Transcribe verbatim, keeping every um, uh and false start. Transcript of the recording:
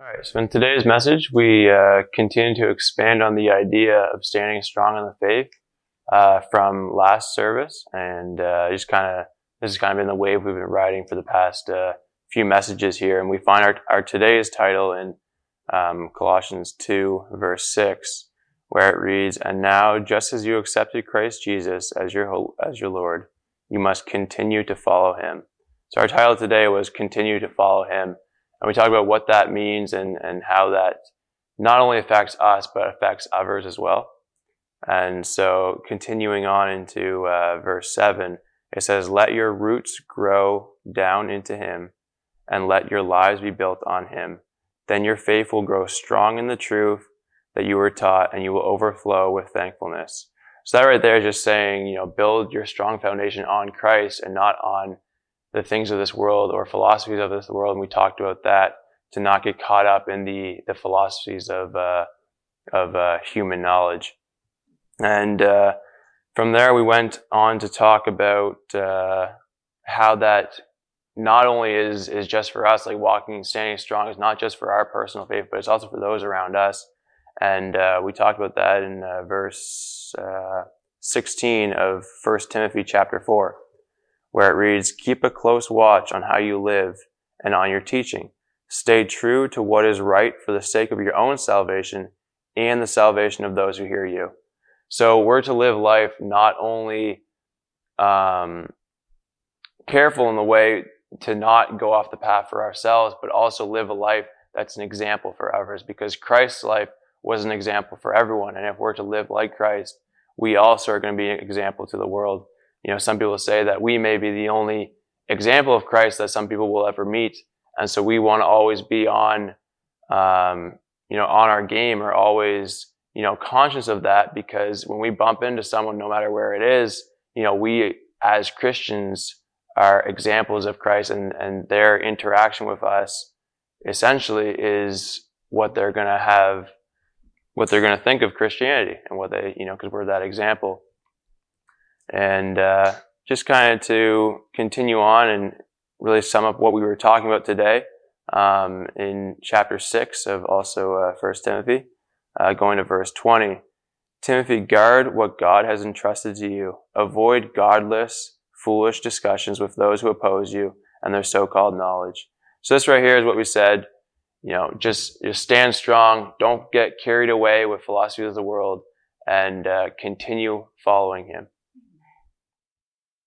All right, so in today's message, we uh, continue to expand on the idea of standing strong in the faith uh, from last service. And uh, just kind of, this has kind of been the wave we've been riding for the past uh, few messages here. And we find our, our today's title in um, Colossians two, verse six, where it reads, "And now, just as you accepted Christ Jesus as your, as your Lord, you must continue to follow him." So our title today was Continue to Follow Him. And we talk about what that means and, and how that not only affects us, but affects others as well. And so continuing on into uh, verse seven, it says, "Let your roots grow down into him and let your lives be built on him. Then your faith will grow strong in the truth that you were taught and you will overflow with thankfulness." So that right there is just saying, you know, build your strong foundation on Christ and not on the things of this world or philosophies of this world. And we talked about that, to not get caught up in the, the philosophies of, uh, of, uh, human knowledge. And, uh, from there we went on to talk about, uh, how that not only is, is just for us, like walking and standing strong is not just for our personal faith, but it's also for those around us. And, uh, we talked about that in uh, verse, uh, sixteen of First Timothy chapter four. Where it reads, "Keep a close watch on how you live and on your teaching. Stay true to what is right for the sake of your own salvation and the salvation of those who hear you." So we're to live life not only um, careful in the way to not go off the path for ourselves, but also live a life that's an example for others, because Christ's life was an example for everyone. And if we're to live like Christ, we also are going to be an example to the world. You know, some people say that we may be the only example of Christ that some people will ever meet. And so we want to always be on, um, you know, on our game, or always, you know, conscious of that, because when we bump into someone, no matter where it is, you know, we as Christians are examples of Christ, and, and their interaction with us essentially is what they're going to have, what they're going to think of Christianity and what they, you know, because we're that example. And uh just kind of to continue on and really sum up what we were talking about today um in chapter six of also uh, First Timothy, uh, going to verse twenty. "Timothy, guard what God has entrusted to you. Avoid godless, foolish discussions with those who oppose you and their so-called knowledge." So this right here is what we said. You know, just, just stand strong. Don't get carried away with philosophies of the world, and uh, continue following him.